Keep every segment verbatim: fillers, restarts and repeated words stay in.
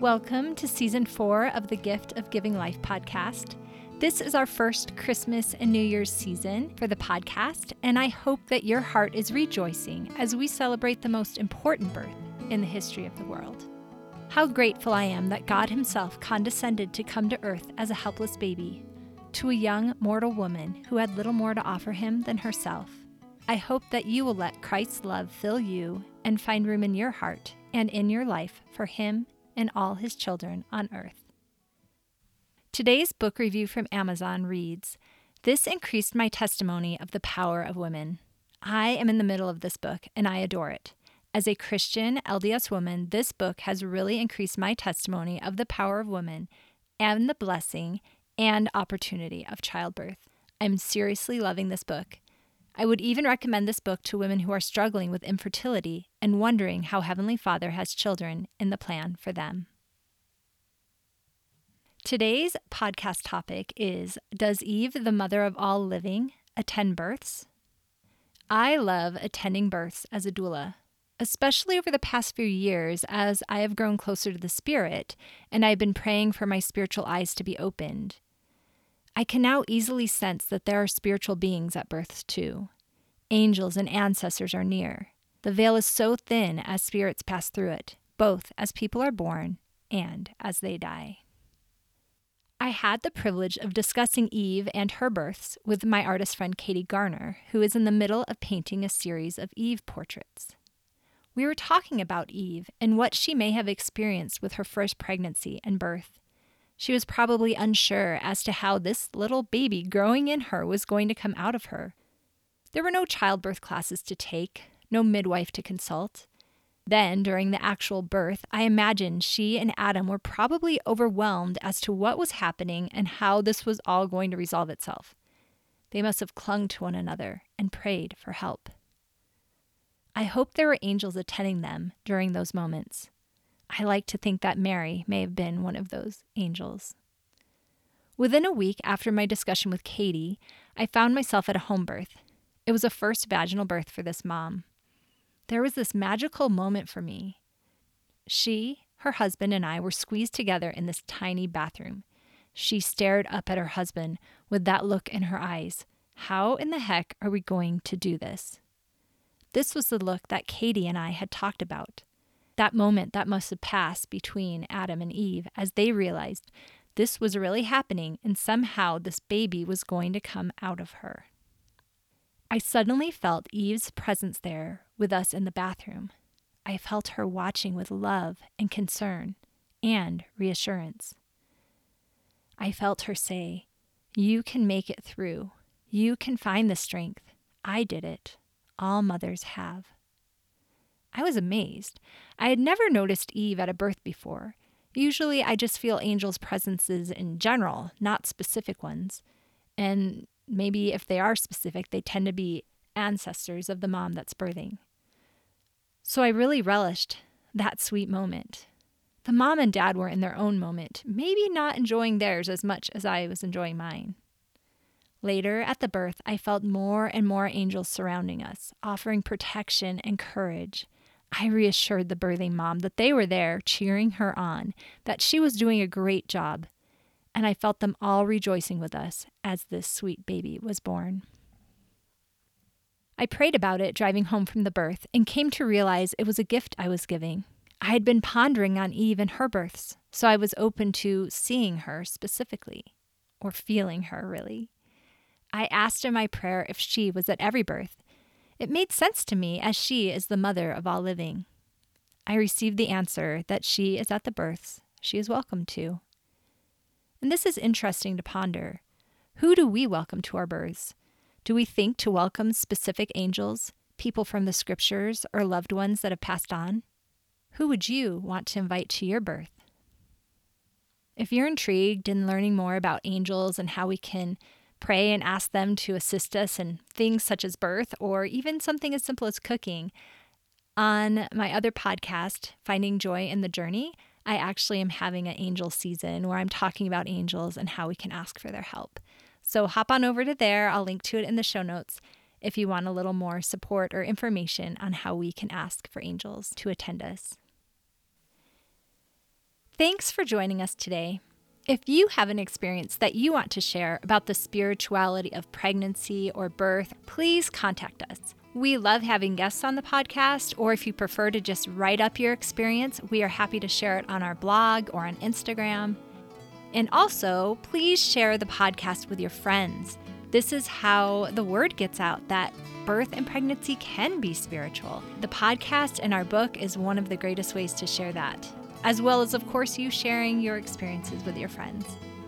Welcome to Season four of the Gift of Giving Life podcast. This is our first Christmas and New Year's season for the podcast, and I hope that your heart is rejoicing as we celebrate the most important birth in the history of the world. How grateful I am that God Himself condescended to come to earth as a helpless baby, to a young mortal woman who had little more to offer Him than herself. I hope that you will let Christ's love fill you and find room in your heart and in your life for Him and all His children on earth. Today's book review from Amazon reads, "This increased my testimony of the power of women. I am in the middle of this book, and I adore it. As a Christian L D S woman, this book has really increased my testimony of the power of women and the blessing and opportunity of childbirth. I'm seriously loving this book. I would even recommend this book to women who are struggling with infertility and wondering how Heavenly Father has children in the plan for them." Today's podcast topic is, does Eve, the mother of all living, attend births? I love attending births as a doula, especially over the past few years as I have grown closer to the Spirit and I've been praying for my spiritual eyes to be opened. I can now easily sense that there are spiritual beings at births too. Angels and ancestors are near. The veil is so thin as spirits pass through it, both as people are born and as they die. I had the privilege of discussing Eve and her births with my artist friend Katie Garner, who is in the middle of painting a series of Eve portraits. We were talking about Eve and what she may have experienced with her first pregnancy and birth. She was probably unsure as to how this little baby growing in her was going to come out of her. There were no childbirth classes to take, no midwife to consult. Then, during the actual birth, I imagine she and Adam were probably overwhelmed as to what was happening and how this was all going to resolve itself. They must have clung to one another and prayed for help. I hope there were angels attending them during those moments. I like to think that Mary may have been one of those angels. Within a week after my discussion with Katie, I found myself at a home birth. It was a first vaginal birth for this mom. There was this magical moment for me. She, her husband, and I were squeezed together in this tiny bathroom. She stared up at her husband with that look in her eyes. How in the heck are we going to do this? This was the look that Katie and I had talked about. That moment that must have passed between Adam and Eve as they realized this was really happening and somehow this baby was going to come out of her. I suddenly felt Eve's presence there with us in the bathroom. I felt her watching with love and concern and reassurance. I felt her say, "You can make it through. You can find the strength. I did it. All mothers have." I was amazed. I had never noticed Eve at a birth before. Usually I just feel angels' presences in general, not specific ones. And maybe if they are specific, they tend to be ancestors of the mom that's birthing. So I really relished that sweet moment. The mom and dad were in their own moment, maybe not enjoying theirs as much as I was enjoying mine. Later at the birth, I felt more and more angels surrounding us, offering protection and courage. I reassured the birthing mom that they were there cheering her on, that she was doing a great job, and I felt them all rejoicing with us as this sweet baby was born. I prayed about it driving home from the birth and came to realize it was a gift I was giving. I had been pondering on Eve and her births, so I was open to seeing her specifically, or feeling her, really. I asked in my prayer if she was at every birth. It made sense to me as she is the mother of all living. I received the answer that she is at the births she is welcome to. And this is interesting to ponder. Who do we welcome to our births? Do we think to welcome specific angels, people from the scriptures, or loved ones that have passed on? Who would you want to invite to your birth? If you're intrigued in learning more about angels and how we can pray and ask them to assist us in things such as birth or even something as simple as cooking, on my other podcast, Finding Joy in the Journey, I actually am having an angel season where I'm talking about angels and how we can ask for their help. So hop on over to there. I'll link to it in the show notes if you want a little more support or information on how we can ask for angels to attend us. Thanks for joining us today. If you have an experience that you want to share about the spirituality of pregnancy or birth, please contact us. We love having guests on the podcast, or if you prefer to just write up your experience, we are happy to share it on our blog or on Instagram. And also, please share the podcast with your friends. This is how the word gets out that birth and pregnancy can be spiritual. The podcast and our book is one of the greatest ways to share that, as well as, of course, you sharing your experiences with your friends.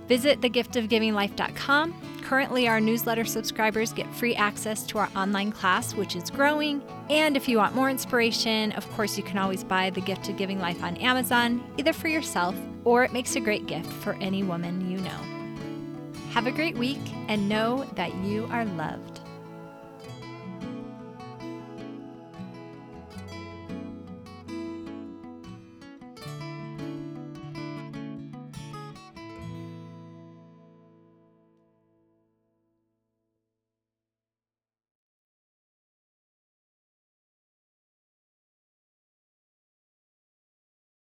Visit the gift of giving life dot com. Currently, our newsletter subscribers get free access to our online class, which is growing. And if you want more inspiration, of course, you can always buy The Gift of Giving Life on Amazon, either for yourself or it makes a great gift for any woman you know. Have a great week and know that you are loved.